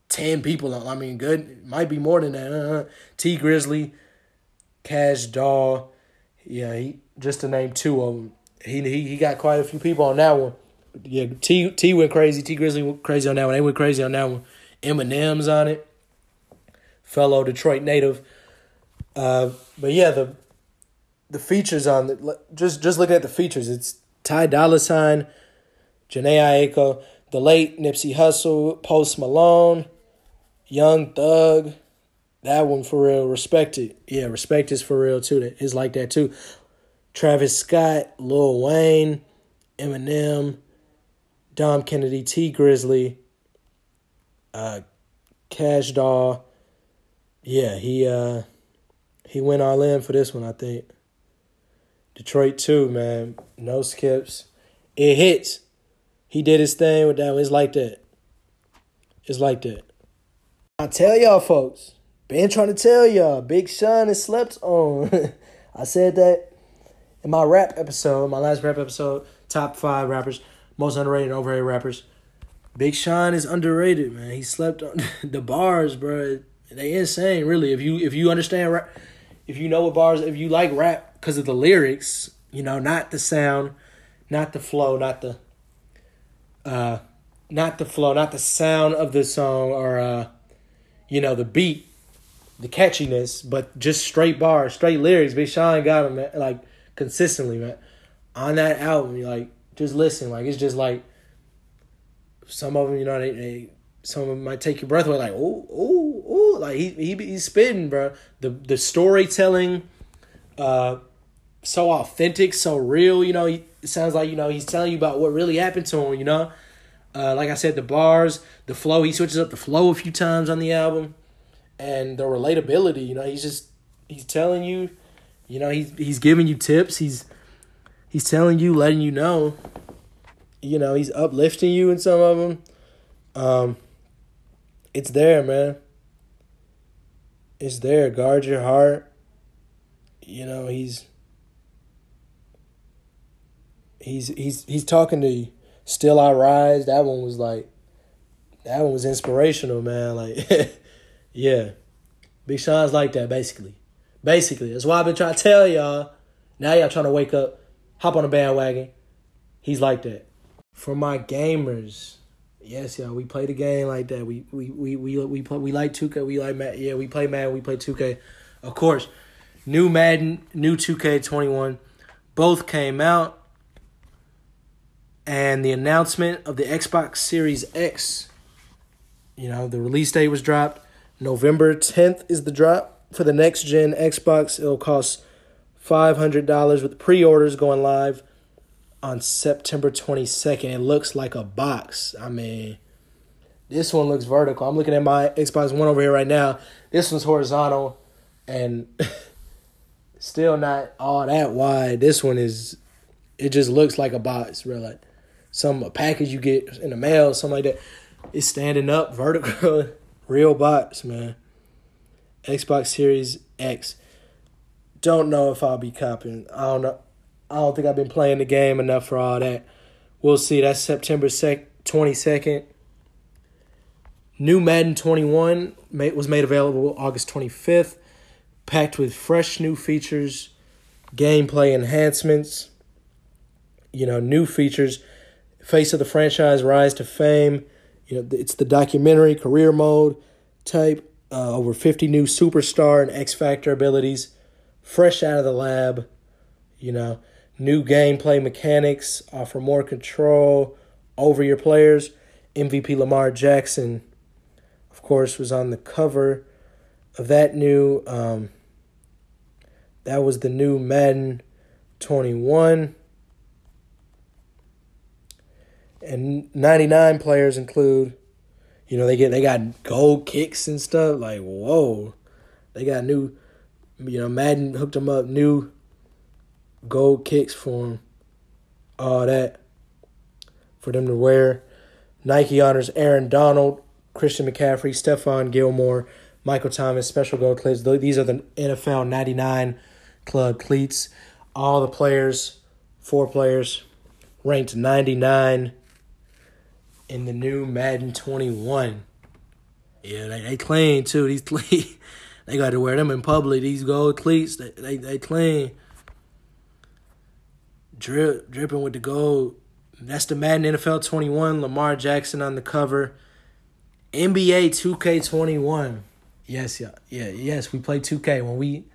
10 people on. I mean, good. It might be more than that. T Grizzly, Cash Doll. Yeah, he, just to name two of them. He got quite a few people on that one. Yeah, T went crazy. T Grizzly went crazy on that one. They went crazy on that one. Eminem's on it. Fellow Detroit native. But yeah, the features on it. Just looking at the features, it's Ty Dolla $ign, Jhené Aiko, the late Nipsey Hussle, Post Malone, Young Thug. That one for real. Respect It. Yeah, Respect is for real too. It's like that too. Travis Scott, Lil Wayne, Eminem, Dom Kennedy, T Grizzly, Cash Doll. Yeah, he went all in for this one, I think. Detroit 2, man. No skips. It hits. He did his thing with that one. It's like that. It's like that. I tell y'all, folks. Been trying to tell y'all. Big Sean is slept on. I said that in my rap episode, my last rap episode, top 5 rappers, most underrated and overrated rappers. Big Sean is underrated, man. He slept on the bars, bro. They insane, really. If you understand rap, if you know what bars, if you like rap because of the lyrics, you know, not the sound, not the flow, not the sound of the song or, you know, the beat, the catchiness, but just straight bars, straight lyrics. Big Sean got him, man, like, consistently, man. On that album, you like, just listen. Like, it's just like, some of them, you know, some of them might take your breath away. Like, ooh, ooh, ooh. Like, he's spitting, bro. The storytelling, so authentic, so real, you know. It sounds like, you know, he's telling you about what really happened to him, you know. Like I said, the bars, the flow. He switches up the flow a few times on the album. And the relatability, you know, he's telling you, you know, he's giving you tips. He's telling you, letting you know. You know, he's uplifting you in some of them. It's there, man. It's there. Guard Your Heart. You know, he's... he's talking to you. Still I Rise. That one was inspirational, man. Like, yeah. Big Sean's like that, basically. That's why I've been trying to tell y'all. Now y'all trying to wake up, hop on a bandwagon. He's like that. For my gamers, yes, y'all, we play the game like that. We like 2K. We like Madden. Yeah, we play Madden. We play 2K. Of course, new Madden, new 2K21, both came out. And the announcement of the Xbox Series X, the release date was dropped. November 10th is the drop for the next-gen Xbox. It'll cost $500 with pre-orders going live on September 22nd. It looks like a box. I mean, this one looks vertical. I'm looking at my Xbox One over here right now. This one's horizontal and still not all that wide. This one is, it just looks like a box, really. A package you get in the mail, something like that. It's standing up, vertical, real box, man. Xbox Series X. Don't know if I'll be copping. I don't know. I don't think I've been playing the game enough for all that. We'll see. That's September 22nd. New Madden 21 was made available August 25th. Packed with fresh new features, gameplay enhancements, new features. Face of the franchise, rise to fame. It's the documentary, career mode type. Over 50 new superstar and X-Factor abilities. Fresh out of the lab. New gameplay mechanics. Offer more control over your players. MVP Lamar Jackson, of course, was on the cover of that new. That was the new Madden 21. And 99 players include, they got gold kicks and stuff. Like, whoa. They got new, Madden hooked them up, new gold kicks for them. All that for them to wear. Nike honors Aaron Donald, Christian McCaffrey, Stephon Gilmore, Michael Thomas, special gold cleats. These are the NFL 99 club cleats. All the players, 4 players, ranked 99. In the new Madden 21. Yeah, they clean, too. These clean. They got to wear them in public. These gold cleats, they clean. Dripping with the gold. That's the Madden NFL 21. Lamar Jackson on the cover. NBA 2K21. Yes, y'all. Yeah, yes, we play 2K. When we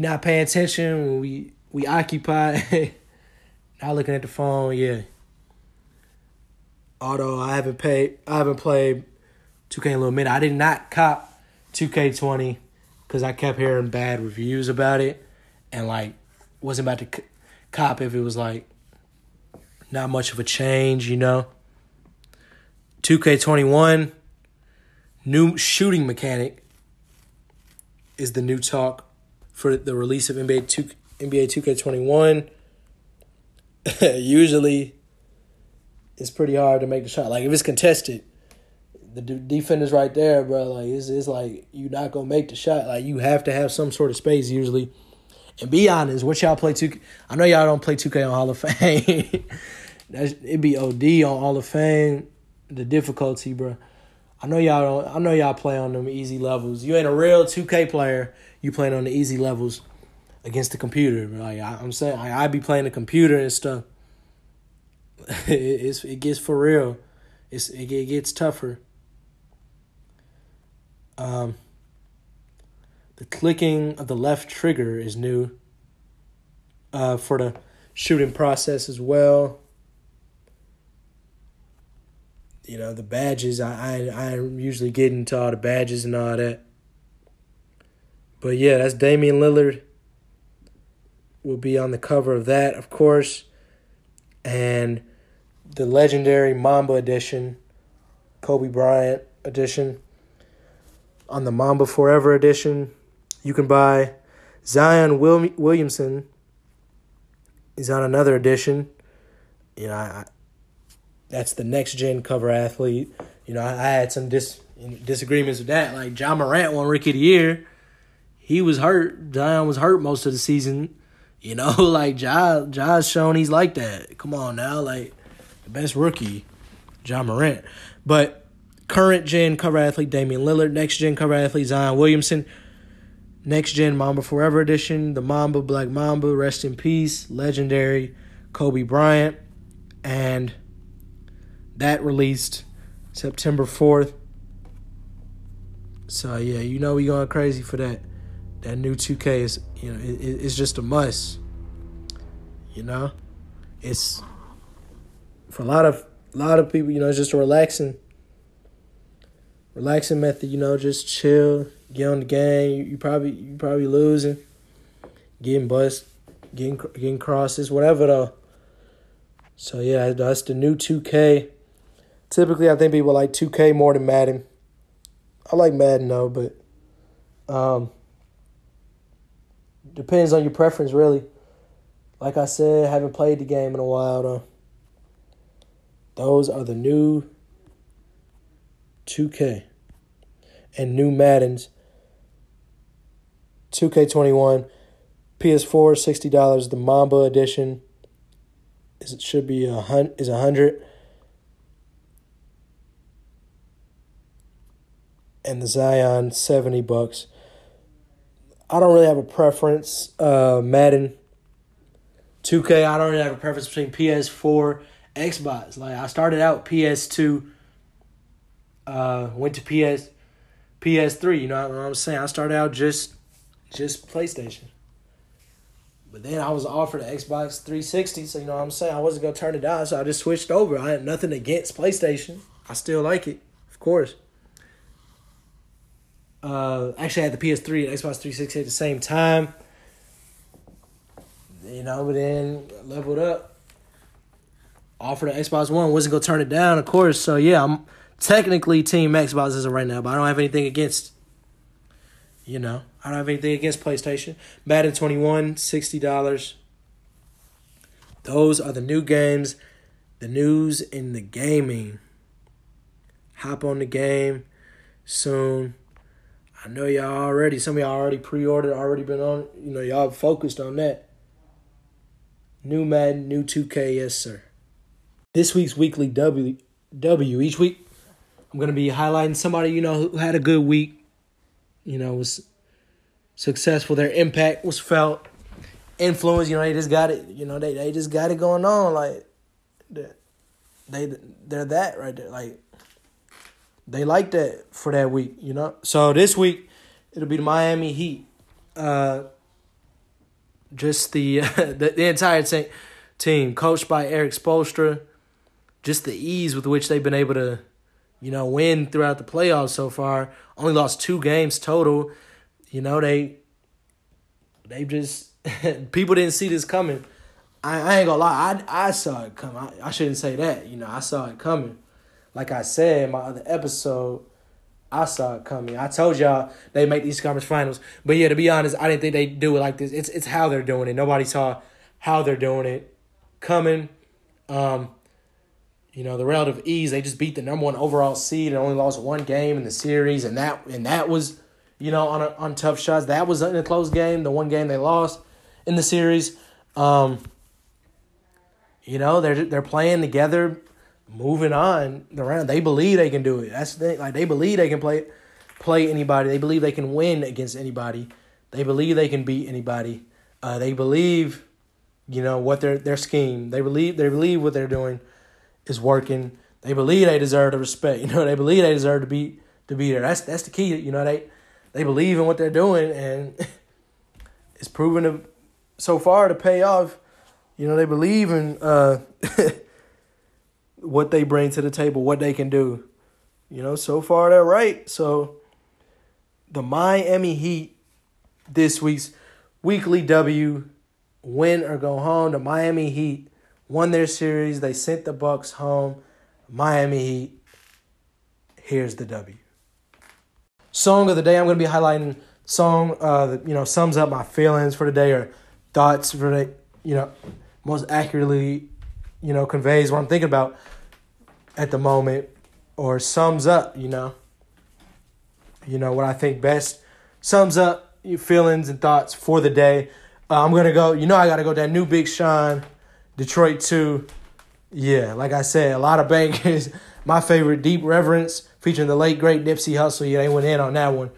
not paying attention, when we occupied, not looking at the phone, yeah. Although I haven't played 2K in a little minute. I did not cop 2K20 because I kept hearing bad reviews about it and, wasn't about to cop if it was, not much of a change, 2K21, new shooting mechanic is the new talk for the release of NBA 2K21. Usually, it's pretty hard to make the shot. If it's contested, the defender's right there, bro. It's you're not going to make the shot. You have to have some sort of space usually. And be honest, what y'all play 2K? I know y'all don't play 2K on Hall of Fame. It'd be OD on Hall of Fame. The difficulty, bro. I know y'all play on them easy levels. You ain't a real 2K player. You playing on the easy levels against the computer. Bro. I'm saying, I be playing the computer and stuff. It gets for real. It gets tougher. The clicking of the left trigger is new. For the shooting process as well. The badges. I usually get into all the badges and all that. But yeah, that's Damian Lillard. Will be on the cover of that, of course. And the legendary Mamba edition, Kobe Bryant edition, on the Mamba Forever edition, you can buy Zion Williamson. He's on another edition. That's the next-gen cover athlete. I had some disagreements with that. John Morant won Rookie of the Year. He was hurt. Zion was hurt most of the season. You know, like, Ja's shown he's like that. Come on now, like, the best rookie, Ja Morant. But current-gen cover athlete Damian Lillard, next-gen cover athlete Zion Williamson, next-gen Mamba Forever Edition, the Mamba, Black Mamba, rest in peace, legendary Kobe Bryant. And that released September 4th. So, yeah, you know we going crazy for that. That new 2K is, you know, it's just a must. You know, it's for a lot of people. You know, it's just a relaxing method. You know, just chill, get on the game. You probably losing, getting bust, getting crosses, whatever though. So yeah, that's the new 2K. Typically, I think people like 2K more than Madden. I like Madden though, but depends on your preference, really. Like I said, haven't played the game in a while, though. Those are the new 2K and new Maddens. 2K21, PS4, $60. The Mamba edition is $100, and the Zion $70. I don't really have a preference. Madden, 2K, I don't really have a preference between PS4, Xbox. Like, I started out PS2, went to PS3. You know what I'm saying? I started out just PlayStation. But then I was offered an Xbox 360, so you know what I'm saying? I wasn't going to turn it down, so I just switched over. I had nothing against PlayStation. I still like it, of course. Actually, I had the PS3 and Xbox 360 at the same time. You know, but then leveled up. Offered an Xbox One. Wasn't going to turn it down, of course. So, yeah, I'm technically Team Xbox as of right now, but I don't have anything against, you know, I don't have anything against PlayStation. Madden 21, $60. Those are the new games, the news in the gaming. Hop on the game soon. I know y'all already, some of y'all already pre-ordered, already been on, you know, y'all focused on that. New Madden, new 2K, yes sir. This week's Weekly W. Each week, I'm going to be highlighting somebody, you know, who had a good week, you know, was successful, their impact was felt, influence, you know, they just got it, you know, they just got it going on, like, they're that right there, like. They like that for that week, you know. So this week, it'll be the Miami Heat. Just the entire team, coached by Eric Spoelstra. Just the ease with which they've been able to, you know, win throughout the playoffs so far. Only lost 2 games total. You know, they just – people didn't see this coming. I ain't going to lie. I saw it coming. I shouldn't say that. You know, I saw it coming. Like I said in my other episode, I saw it coming. I told y'all they make these conference finals. But, yeah, to be honest, I didn't think they'd do it like this. It's how they're doing it. Nobody saw how they're doing it coming. You know, the relative ease, they just beat the number 1 overall seed and only lost 1 game in the series. And that was, you know, on tough shots. That was in a close game, the 1 game they lost in the series. You know, they're playing together. Moving on the round, they believe they can do it. That's the thing. Like, they believe they can play anybody. They believe they can win against anybody. They believe they can beat anybody. They believe, you know, what their scheme. They believe what they're doing is working. They believe they deserve the respect. You know, they believe they deserve to be there. That's the key. You know, they believe in what they're doing, and it's proven to so far to pay off. You know, they believe in. What they bring to the table, what they can do. You know, so far they're right. So the Miami Heat, this week's Weekly W, win or go home. The Miami Heat won their series. They sent the Bucks home. Miami Heat, here's the W. Song of the day, I'm going to be highlighting song that, you know, sums up my feelings for the day or thoughts for the, you know, most accurately, you know, conveys what I'm thinking about at the moment or sums up, you know, what I think best sums up your feelings and thoughts for the day. I'm going to go, I got to go that new Big Sean, Detroit 2. Yeah, like I said, a lot of bangers. My favorite, Deep Reverence, featuring the late, great Nipsey Hussle. Yeah, they went in on that one.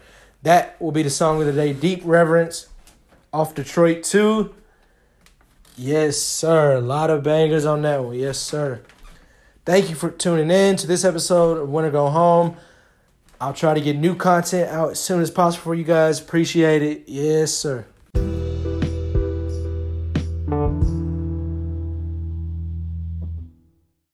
That will be the song of the day, Deep Reverence, off Detroit 2. Yes, sir. A lot of bangers on that one. Yes, sir. Thank you for tuning in to this episode of Winner Go Home. I'll try to get new content out as soon as possible for you guys. Appreciate it. Yes, sir.